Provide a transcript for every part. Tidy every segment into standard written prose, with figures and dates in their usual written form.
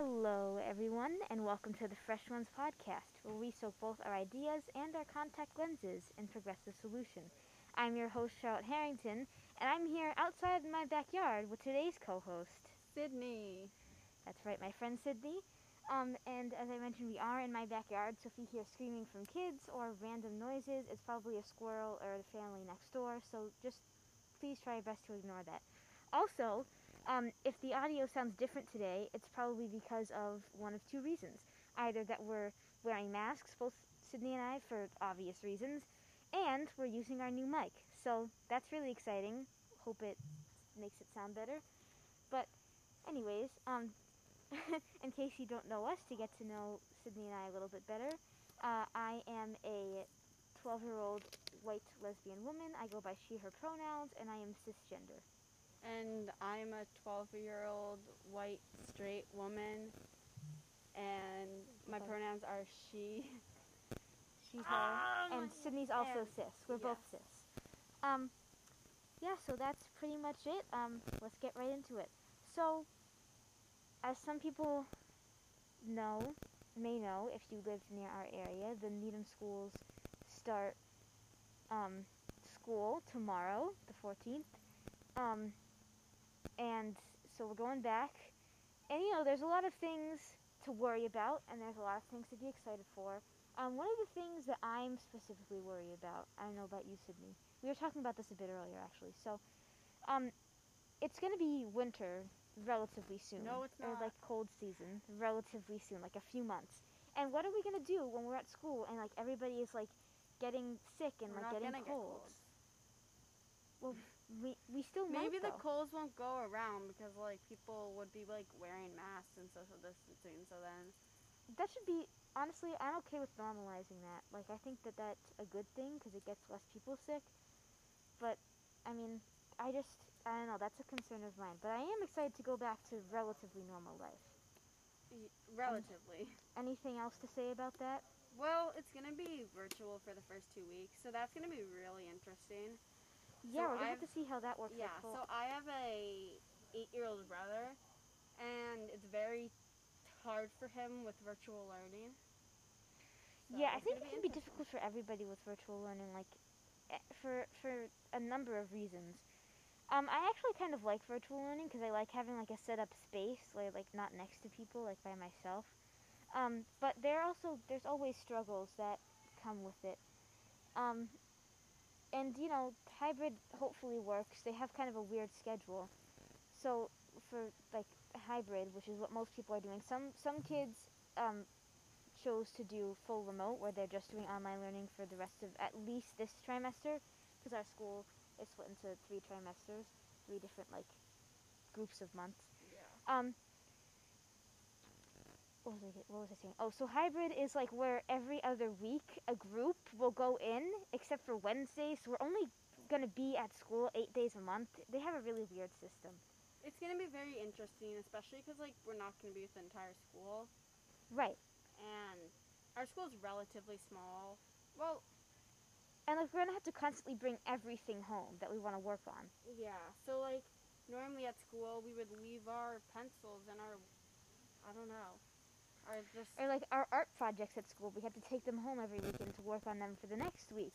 Hello everyone, and welcome to the Fresh Lens Podcast, where we soak both our ideas and our contact lenses in progressive solution. I'm your host, Charlotte Harrington, and I'm here outside my backyard with today's co-host, Sydney. That's right, my friend Sydney. And as I mentioned, we are in my backyard, so if you hear screaming from kids or random noises, it's probably a squirrel or the family next door, so just please try your best to ignore that. Also, if the audio sounds different today, it's probably because of one of two reasons. Either that we're wearing masks, both Sydney and I, for obvious reasons, and we're using our new mic. So that's really exciting. Hope it makes it sound better. But anyways, in case you don't know us, to get to know Sydney and I a little bit better, I am a 12-year-old white lesbian woman. I go by she, her pronouns, and I am cisgender. And I'm a 12-year-old white straight woman, and my pronouns are she, her, and Sydney's also cis. We're both cis. Yeah, so that's pretty much it. Let's get right into it. So, as some people may know, if you live near our area, the Needham Schools start school tomorrow, the 14th. And so we're going back, and there's a lot of things to worry about, and there's a lot of things to be excited for. One of the things that I'm specifically worried about, I don't know about you, Sydney, we were talking about this a bit earlier, actually, so, it's going to be winter relatively soon. No, it's not. Or, cold season relatively soon, a few months. And what are we going to do when we're at school and, everybody is, getting sick and, getting colds? Well, we still might, maybe the colds won't go around because, people would be, wearing masks and social distancing, so then... That should be... Honestly, I'm okay with normalizing that. I think that that's a good thing because it gets less people sick. But, I don't know, that's a concern of mine. But I am excited to go back to relatively normal life. Relatively. Anything else to say about that? Well, it's going to be virtual for the first 2 weeks, so that's going to be really interesting. Yeah, so we're going to have to see how that works. Yeah, so I have a 8-year-old brother, and it's very hard for him with virtual learning. So yeah, I think it can be difficult for everybody with virtual learning, for a number of reasons. I actually kind of like virtual learning because I like having, a set-up space, not next to people, by myself. But there's always struggles that come with it. And, hybrid hopefully works. They have kind of a weird schedule. So, for, hybrid, which is what most people are doing, some kids chose to do full remote, where they're just doing online learning for the rest of at least this trimester, because our school is split into 3 trimesters, 3 different, groups of months. Yeah. What was I saying? Oh, so hybrid is where every other week a group will go in, except for Wednesday, so we're only going to be at school 8 days a month. They have a really weird system. It's going to be very interesting, especially because, we're not going to be with the entire school. Right. And our school's relatively small. Well... And, we're going to have to constantly bring everything home that we want to work on. Yeah, so, normally at school we would leave our pencils and our... I don't know. Our art projects at school, we had to take them home every weekend to work on them for the next week.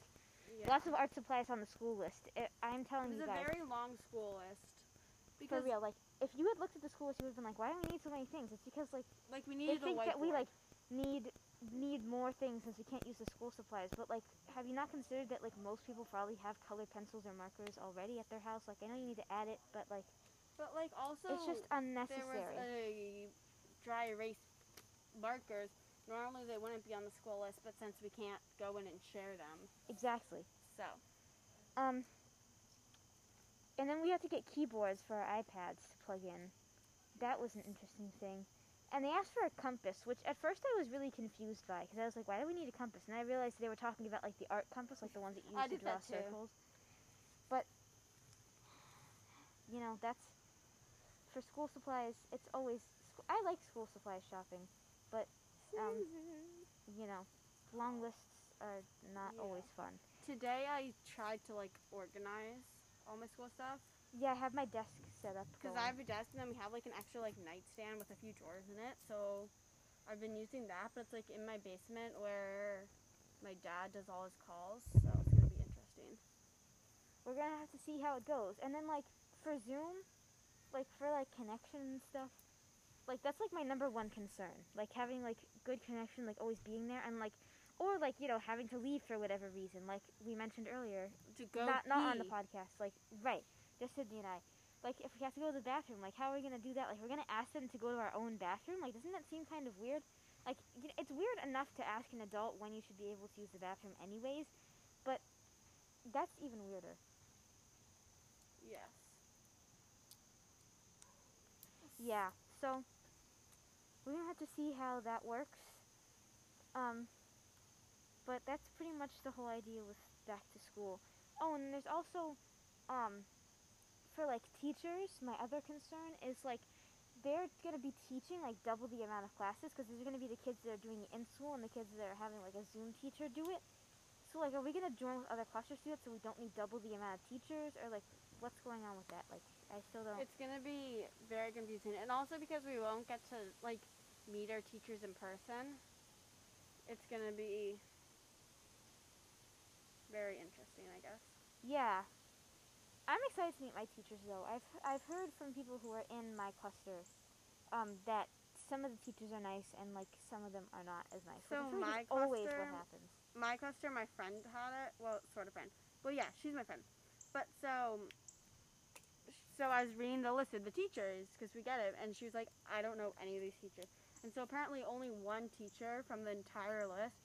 Yeah. Lots of art supplies on the school list. I'm telling you guys. It was a very long school list. Because for real, if you had looked at the school list, you would have been why do we need so many things? It's because, we needed a whiteboard. They think that we, need more things since we can't use the school supplies. But, have you not considered that, most people probably have colored pencils or markers already at their house? I know you need to add it, but, also... It's just unnecessary. There was a dry erase markers, normally they wouldn't be on the school list, but since we can't go in and share them. Exactly. So. And then we had to get keyboards for our iPads to plug in. That was an interesting thing. And they asked for a compass, which at first I was really confused by, because I was why do we need a compass? And I realized they were talking about, the art compass, the ones that you use to draw circles. But, that's, for school supplies, it's always, I like school supply shopping, but, long lists are not always fun. Today I tried to, organize all my school stuff, Yeah, I have my desk set up. Because I have a desk, and then we have, like, an extra, like, nightstand with a few drawers in it. So I've been using that, but it's, like, in my basement where my dad does all his calls. So it's going to be interesting. We're going to have to see how it goes. And then, like, for Zoom, like, for, like, connection and stuff, like, that's, like, my number one concern. Like, having, like, good connection, like, always being there. And, like, or, like, you know, having to leave for whatever reason. Like, we mentioned earlier. To go Not on the podcast. Like, right. Just Sydney and I. Like, if we have to go to the bathroom, like, how are we going to do that? Like, we're going to ask them to go to our own bathroom? Like, doesn't that seem kind of weird? Like, it's weird enough to ask an adult when you should be able to use the bathroom anyways, but that's even weirder. Yes. Yeah, so we're going to have to see how that works. But that's pretty much the whole idea with back to school. Oh, and there's also, for, like, teachers, my other concern is, like, they're going to be teaching, like, double the amount of classes, because there's going to be the kids that are doing it in school and the kids that are having, like, a Zoom teacher do it. So, like, are we going to join with other clusters to do it so we don't need double the amount of teachers? Or, like, what's going on with that? Like, I still don't... It's going to be very confusing. And also because we won't get to, like, meet our teachers in person, it's going to be very interesting, I guess. Yeah. I'm excited to meet my teachers, though. I've heard from people who are in my cluster that some of the teachers are nice and, like, some of them are not as nice. So like, my cluster, always what happens. My cluster, my friend had it. Well, sort of friend. Well, yeah, she's my friend. But so I was reading the list of the teachers because we get it, and she was like, I don't know any of these teachers. And so apparently only one teacher from the entire list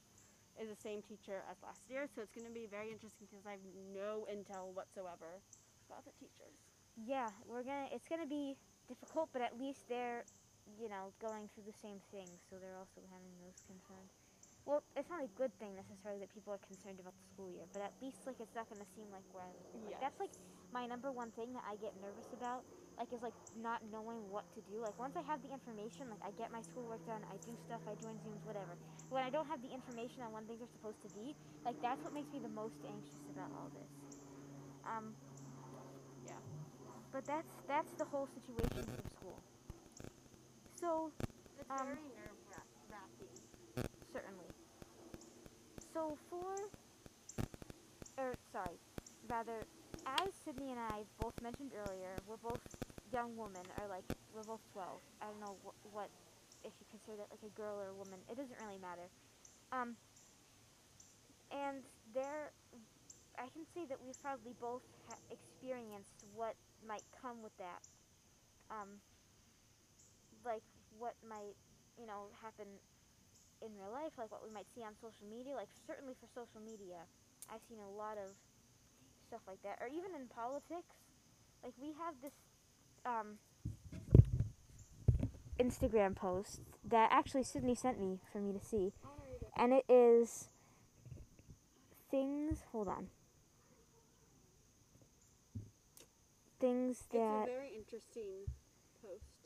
is the same teacher as last year, so it's going to be very interesting because I have no intel whatsoever about the teachers. Yeah, it's gonna be difficult, but at least they're, you know, going through the same things, so they're also having those concerns. Well, it's not a good thing necessarily that people are concerned about the school year, but at least, like, it's not gonna seem like we're like, yes. That's like my number one thing that I get nervous about, like, is like not knowing what to do. Like, once I have the information, like, I get my schoolwork done, I do stuff, I join Zooms, whatever. But when I don't have the information on when things are supposed to be, like, that's what makes me the most anxious about all this. Yeah. But that's the whole situation from school. So, it's very nerve-wracking. Certainly. So as Sydney and I both mentioned earlier, we're both young women, or like, we're both 12. I don't know what if you consider that like a girl or a woman, it doesn't really matter. And I can say that we've probably both experienced what might come with that. Like, what might, you know, happen in real life, like what we might see on social media. Like, certainly for social media, I've seen a lot of stuff like that. Or even in politics, like, we have this Instagram post that actually Sydney sent me for me to see. And it is things that... It's a very interesting post.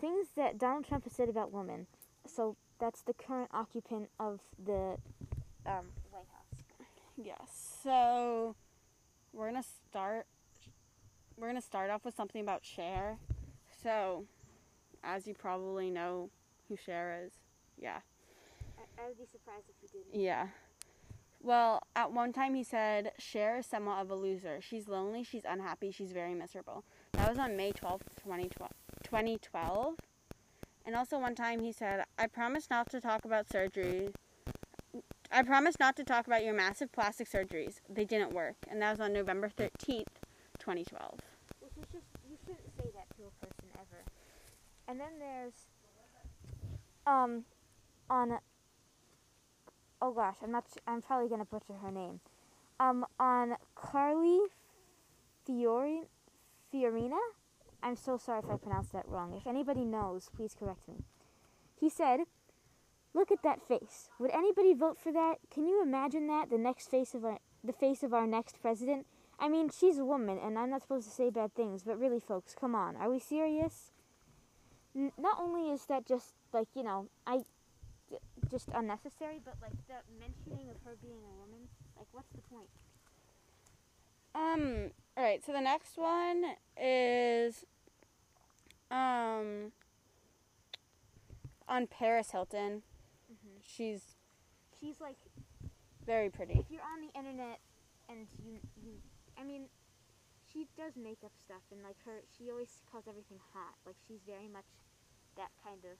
Things that Donald Trump has said about women. So that's the current occupant of the White House. Yes. So we're gonna start off with something about Cher. So, as you probably know, who Cher is. Yeah. I would be surprised if you didn't. Yeah. Well, at one time he said, Cher is somewhat of a loser. She's lonely, she's unhappy, she's very miserable. That was on May 12th, 2012. And also one time he said, I promise not to talk about your massive plastic surgeries. They didn't work. And that was on November 13th, 2012. Which is just, you shouldn't say that to a person ever. And then there's, oh gosh, I'm probably gonna butcher her name. On Carly Fiorina. I'm so sorry if I pronounced that wrong. If anybody knows, please correct me. He said, "Look at that face. Would anybody vote for that? Can you imagine that? The face of our next president. I mean, she's a woman, and I'm not supposed to say bad things, but really, folks, come on. Are we serious? Not only is that just like, you know, just unnecessary, but like the mentioning of her being a woman, like, what's the point?" All right, so the next one is on Paris Hilton. Mm-hmm. She's like very pretty. If you're on the internet and you, she does makeup stuff, and like she always calls everything hot. Like, she's very much that kind of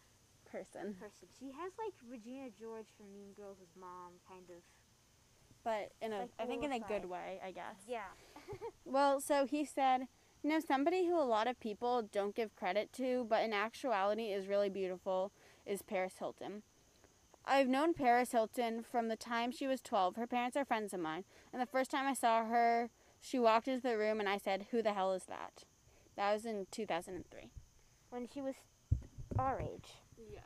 person. She has like Regina George from Mean Girls' mom, kind of. But I think in a good way, I guess. Yeah. Well, so he said, somebody who a lot of people don't give credit to, but in actuality is really beautiful, is Paris Hilton. I've known Paris Hilton from the time she was 12. Her parents are friends of mine. And the first time I saw her, she walked into the room and I said, "Who the hell is that?" That was in 2003. When she was our age. Yes.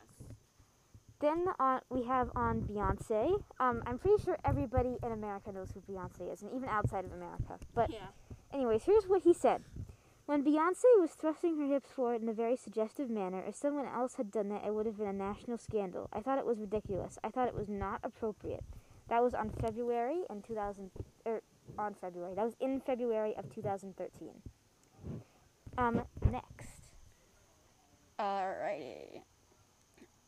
Then we have on Beyoncé. I'm pretty sure everybody in America knows who Beyoncé is, and even outside of America. But anyways, here's what he said. When Beyoncé was thrusting her hips forward in a very suggestive manner, if someone else had done that, it would have been a national scandal. I thought it was ridiculous. I thought it was not appropriate. That was on That was in February of 2013. Next. Alrighty.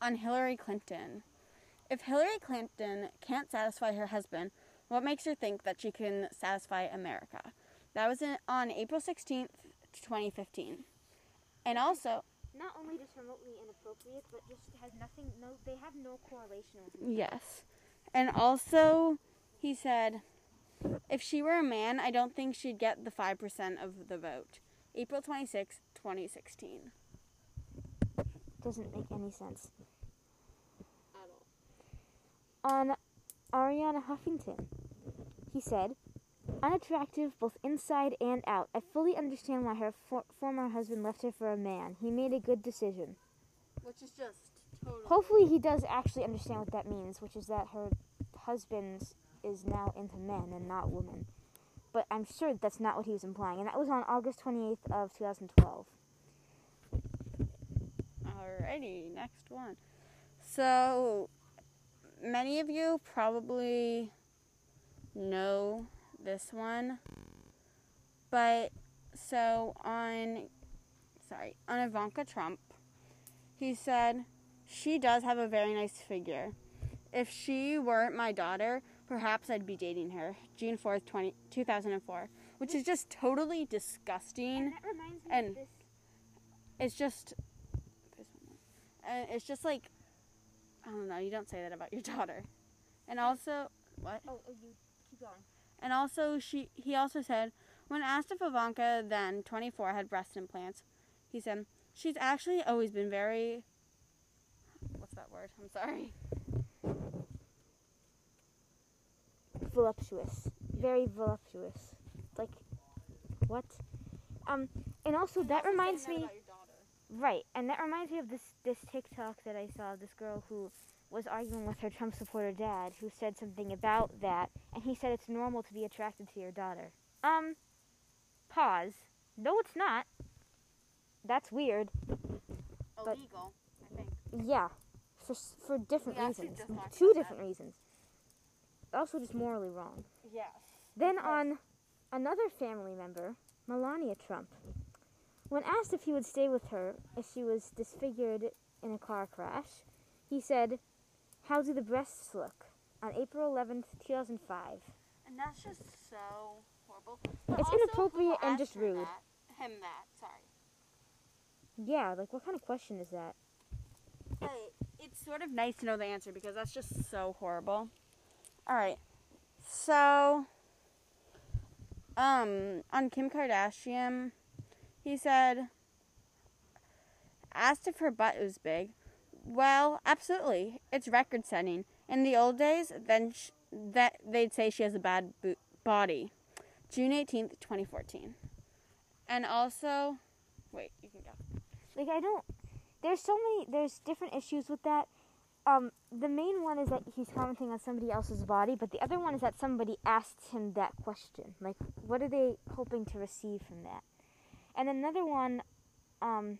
On Hillary Clinton. If Hillary Clinton can't satisfy her husband, what makes her think that she can satisfy America? That was on April 16th, 2015. And also, not only just remotely inappropriate, but just has nothing, they have no correlation with me. Yes. And also, he said, if she were a man, I don't think she'd get the 5% of the vote. April 26th, 2016. Doesn't make any sense at all. On Arianna Huffington, he said, unattractive both inside and out. I fully understand why her former husband left her for a man. He made a good decision. Which is just totally... Hopefully he does actually understand what that means, which is that her husband is now into men and not women. But I'm sure that's not what he was implying. And that was on August 28th of 2012. Alrighty, next one. So, many of you probably know this one, but on Ivanka Trump, he said, she does have a very nice figure. If she weren't my daughter, perhaps I'd be dating her. June 4th, 2004, which is just totally disgusting. And that reminds me of this. It's just like, I don't know, you don't say that about your daughter. And also, what? Oh, you keep going. And also, he also said, when asked if Ivanka, then 24, had breast implants, he said, she's actually always been very, what's that word? I'm sorry. Voluptuous. Very voluptuous. Like, what? And also, that reminds me... Right, and that reminds me of this TikTok that I saw, this girl who was arguing with her Trump supporter dad, who said something about that, and he said it's normal to be attracted to your daughter. Pause. No, it's not. That's weird. Illegal, I think. Yeah, for different reasons. Two different reasons. Also just morally wrong. Yes. Then on another family member, Melania Trump. When asked if he would stay with her if she was disfigured in a car crash, he said, "How do the breasts look?" on April 11th, 2005. And that's just so horrible. But it's inappropriate and just rude. Sorry. Yeah, like, what kind of question is that? But it's sort of nice to know the answer, because that's just so horrible. All right, so on Kim Kardashian... He said, asked if her butt was big. Well, absolutely. It's record-setting. In the old days, they'd say she has a bad body. June 18th, 2014. And also... Wait, you can go. Like, I don't... There's different issues with that. The main one is that he's commenting on somebody else's body, but the other one is that somebody asked him that question. Like, what are they hoping to receive from that? And another one on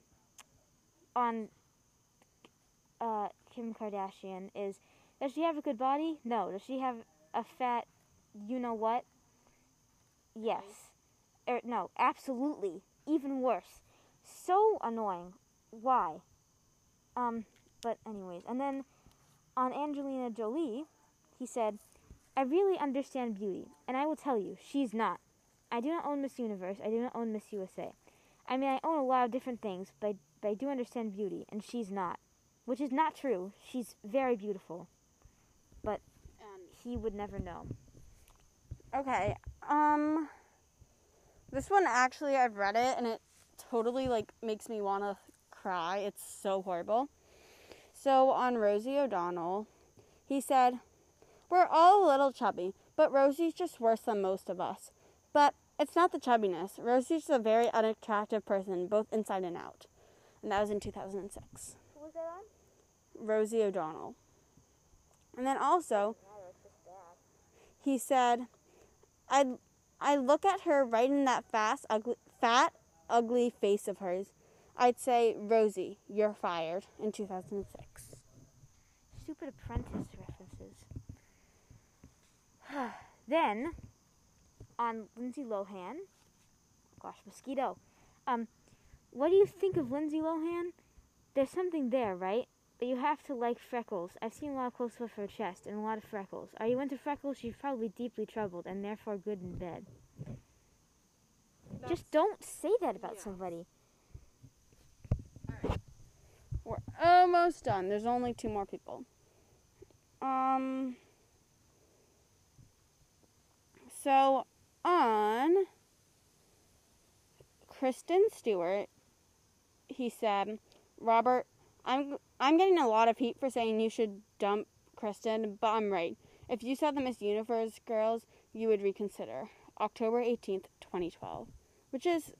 Kim Kardashian is, does she have a good body? No. Does she have a fat you-know-what? Yes. No, absolutely. Even worse. So annoying. Why? But anyways. And then on Angelina Jolie, he said, I really understand beauty, and I will tell you, she's not. I do not own Miss Universe. I do not own Miss USA. I mean, I own a lot of different things, but I do understand beauty, and she's not. Which is not true. She's very beautiful. But he would never know. Okay, this one, actually, I've read it, and it totally, makes me want to cry. It's so horrible. So, on Rosie O'Donnell, he said, we're all a little chubby, but Rosie's just worse than most of us. But it's not the chubbiness. Rosie's just a very unattractive person, both inside and out. And that was in 2006. Who was that on? Rosie O'Donnell. And then also, he said, I look at her right in that fat, ugly face of hers. I'd say, Rosie, you're fired, in 2006. Stupid Apprentice references. Then, on Lindsay Lohan, gosh, mosquito. What do you think of Lindsay Lohan? There's something there, right? But you have to like freckles. I've seen a lot of close-up of her chest and a lot of freckles. Are you into freckles? She's probably deeply troubled and therefore good in bed. Just don't say that about somebody. Alright. We're almost done. There's only two more people. So, on Kristen Stewart, he said, Robert, I'm getting a lot of heat for saying you should dump Kristen, but I'm right. If you saw the Miss Universe girls, you would reconsider. October 18th, 2012. Which is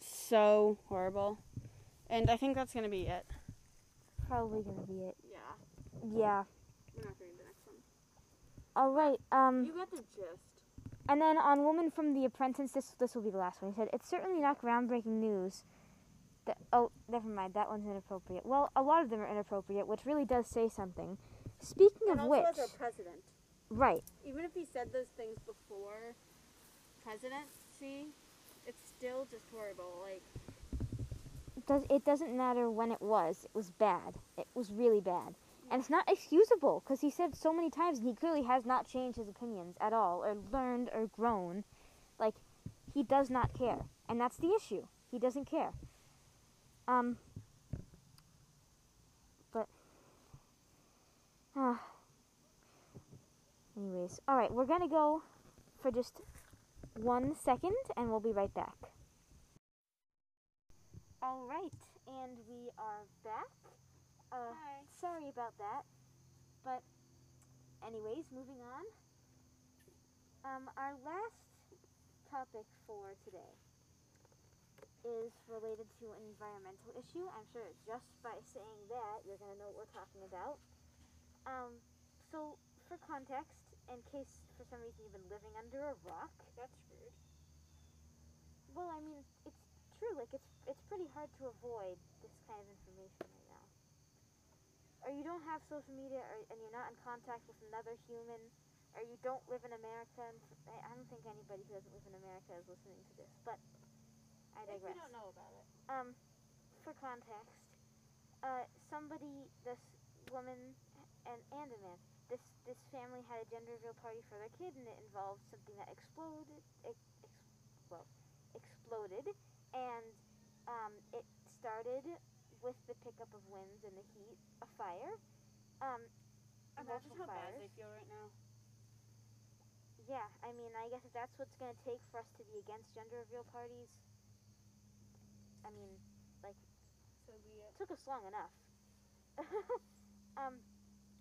so horrible. And I think that's going to be it. Probably going to be it. Yeah. We're not doing the next one. Alright, You got the gist. And then on Woman from The Apprentice, this will be the last one. He said, it's certainly not groundbreaking news. Never mind. That one's inappropriate. Well, a lot of them are inappropriate, which really does say something. Speaking of which... And also as our president. Right. Even if he said those things before presidency, it's still just horrible. It doesn't matter when it was. It was bad. It was really bad. And it's not excusable, because he said so many times, and he clearly has not changed his opinions at all, or learned, or grown. He does not care. And that's the issue. He doesn't care. Anyways, alright, we're gonna go for just 1 second, and we'll be right back. Alright, and we are back. Hi. Sorry about that, but anyways, moving on. Our last topic for today is related to an environmental issue. I'm sure just by saying that, you're going to know what we're talking about. So, for context, in case for some reason you've been living under a rock... That's rude. Well, I mean, it's true. It's pretty hard to avoid this kind of information right now. Or you don't have social media, and you're not in contact with another human, or you don't live in America. And I don't think anybody who doesn't live in America is listening to this, but... I digress. We don't know about it. For context, this woman and a man, this family had a gender reveal party for their kid, and it involved something that exploded, and it started with the pickup of winds and the heat, a fire. Imagine how bad they feel right now. Yeah, I mean, I guess if that's what's going to take for us to be against gender reveal parties. I mean, it took us long enough.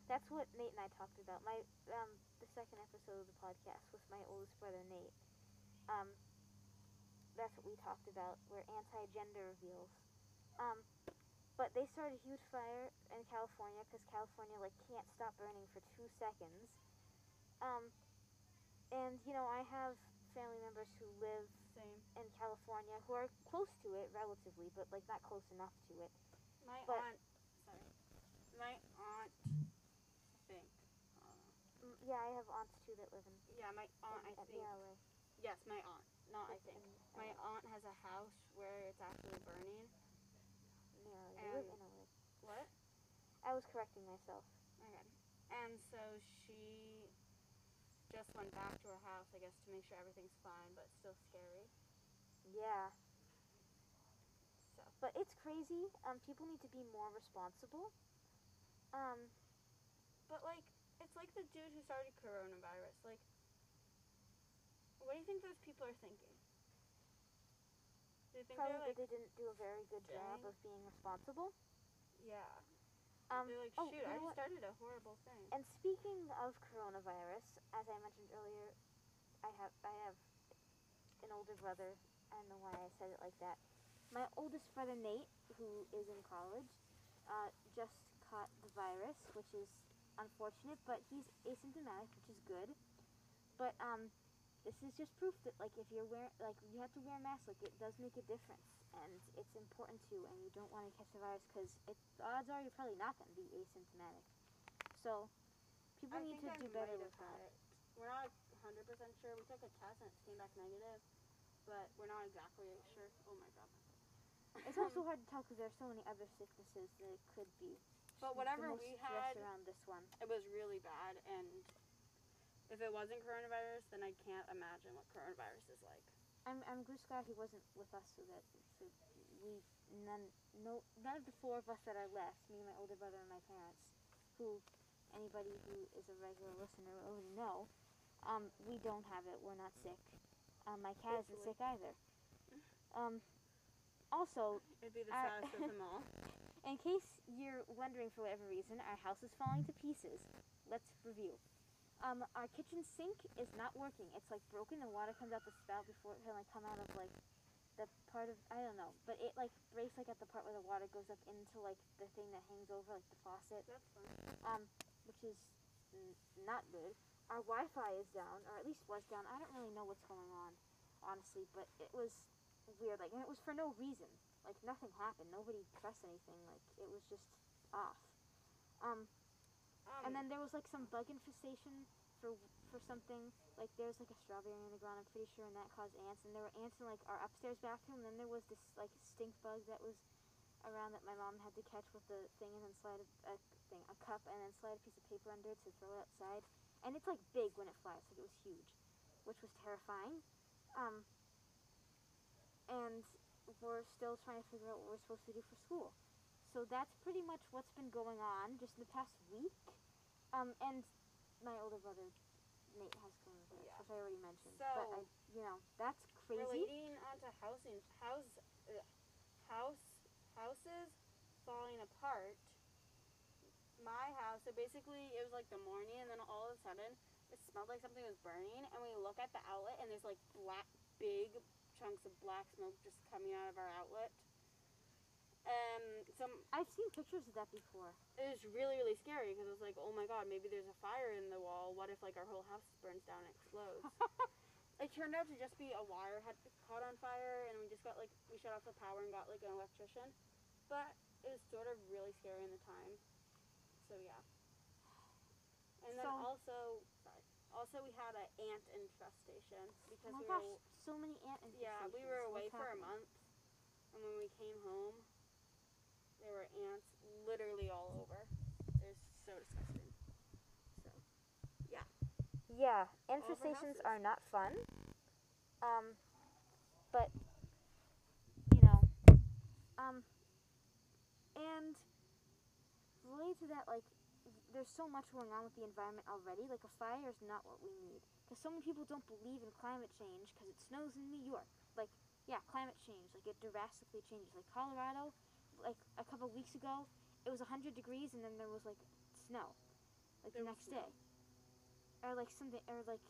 That's what Nate and I talked about. The second episode of the podcast with my oldest brother, Nate. That's what we talked about. We're anti-gender reveals. But they started a huge fire in California because California, can't stop burning for 2 seconds. And, I have family members who live... Same. In California, who are close to it relatively, but not close enough to it. My aunt, I think. Yeah, I have aunts too that live in. Yeah, my aunt. I think. LA. Yes, my aunt. Not I think. My aunt has a house where it's actually burning. No, you live in a wood. What? I was correcting myself. Okay. And so she just went back to her house, I guess, to make sure everything's fine, but it's still scary. Yeah. So. But it's crazy. People need to be more responsible. But, like, it's like the dude who started coronavirus. Like, what do you think those people are thinking? Do you think probably like, they didn't do a very good job of being responsible. Yeah. They're like, shoot, you know I just started a horrible thing. And speaking of coronavirus, as I mentioned earlier, I have an older brother. I don't know why I said it like that. My oldest brother, Nate, who is in college, just caught the virus, which is unfortunate, but he's asymptomatic, which is good. But, this is just proof that, like, if you're wearing, like, you have to wear a mask, like, it does make a difference, and it's important to, and you don't want to catch the virus, because the odds are you're probably not going to be asymptomatic. So, people need to do better with that. We're not 100% sure. We took a test, and it came back negative, but we're not exactly sure. Oh, my God. It's also hard to tell, because there are so many other sicknesses that it could be. But whatever we had, around this one, it was really bad, and if it wasn't coronavirus, then I can't imagine what coronavirus is like. I'm just glad he wasn't with us, so we none of the four of us that are left, me, my older brother, and my parents, who anybody who is a regular listener will already know, we don't have it. We're not sick. My cat isn't sick either. Also, it'd be the saddest of them all. In case you're wondering for whatever reason, our house is falling to pieces. Let's review. Our kitchen sink is not working. It's, like, broken. The water comes out the spout before it can, like, come out of, like, the part of, I don't know. But it, like, breaks, like, at the part where the water goes up into, like, the thing that hangs over, like, the faucet. That's fun. Which is not good. Our Wi-Fi is down, or at least was down. I don't really know what's going on, honestly. But it was weird. Like, and it was for no reason. Like, nothing happened. Nobody pressed anything. Like, it was just off. And then there was, like, some bug infestation for something. Like, there was, like, a strawberry on the ground, I'm pretty sure, and that caused ants. And there were ants in, like, our upstairs bathroom. And then there was this, like, stink bug that was around that my mom had to catch with the thing and then slide a cup and then slide a piece of paper under it to throw it outside. And it's, like, big when it flies. Like, it was huge, which was terrifying. And we're still trying to figure out what we're supposed to do for school. So that's pretty much what's been going on just in the past week. And my older brother, Nate, has coronavirus, which I already mentioned. So, but that's crazy. Relating onto houses falling apart. My house, so basically it was like the morning, and then all of a sudden it smelled like something was burning, and we look at the outlet, and there's like big chunks of black smoke just coming out of our outlet. I've seen pictures of that before. It was really, really scary, because I was like, oh my God, maybe there's a fire in the wall. What if, like, our whole house burns down and explodes? It turned out to just be a wire had caught on fire, and we just got, like, we shut off the power and got, like, an electrician. But it was sort of really scary in the time. So, yeah. And then also we had an ant infestation. Because oh my gosh, so many ant infestations. Yeah, we were away for a month, and when we came home, there were ants literally all over. They're so disgusting. So, yeah. Yeah, infestations are not fun. But, and related to that, like, there's so much going on with the environment already. Like, a fire is not what we need. Because so many people don't believe in climate change because it snows in New York. Like, yeah, climate change. Like, it drastically changes. Like, Colorado, like, a couple of weeks ago, it was 100 degrees, and then there was, like, snow. Like, the next day. Or, like, something, or, like,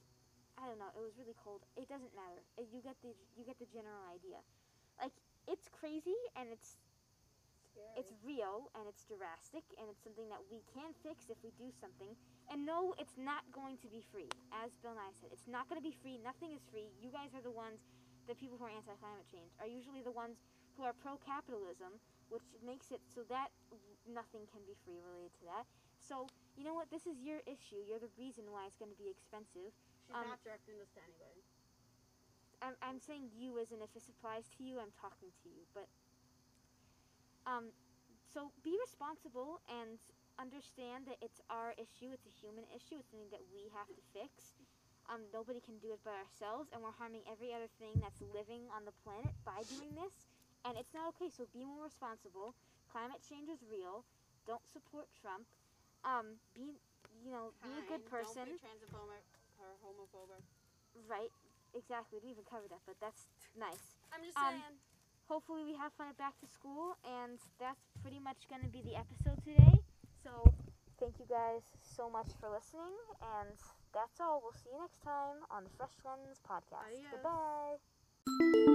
I don't know, it was really cold. It doesn't matter. You get the general idea. Like, it's crazy, and it's real, and it's drastic, and it's something that we can fix if we do something. And no, it's not going to be free. As Bill Nye said, it's not going to be free. Nothing is free. You guys are the ones, the people who are anti-climate change, are usually the ones who are pro-capitalism, which makes it so that nothing can be free related to that. So, you know what? This is your issue. You're the reason why it's going to be expensive. She's not directing this to anybody. I'm saying you as in if this applies to you, I'm talking to you, but so be responsible and understand that it's our issue, it's a human issue, it's something that we have to fix. Nobody can do it by ourselves, and we're harming every other thing that's living on the planet by doing this, and it's not okay, so be more responsible. Climate change is real. Don't support Trump. Be a good person. Don't be transphobic or homophobic. Right, exactly. We didn't even cover that, but that's nice. I'm just saying. Hopefully we have fun at back to school, and that's pretty much going to be the episode today. So thank you guys so much for listening, and that's all. We'll see you next time on the Fresh Lens Podcast. Adios. Goodbye.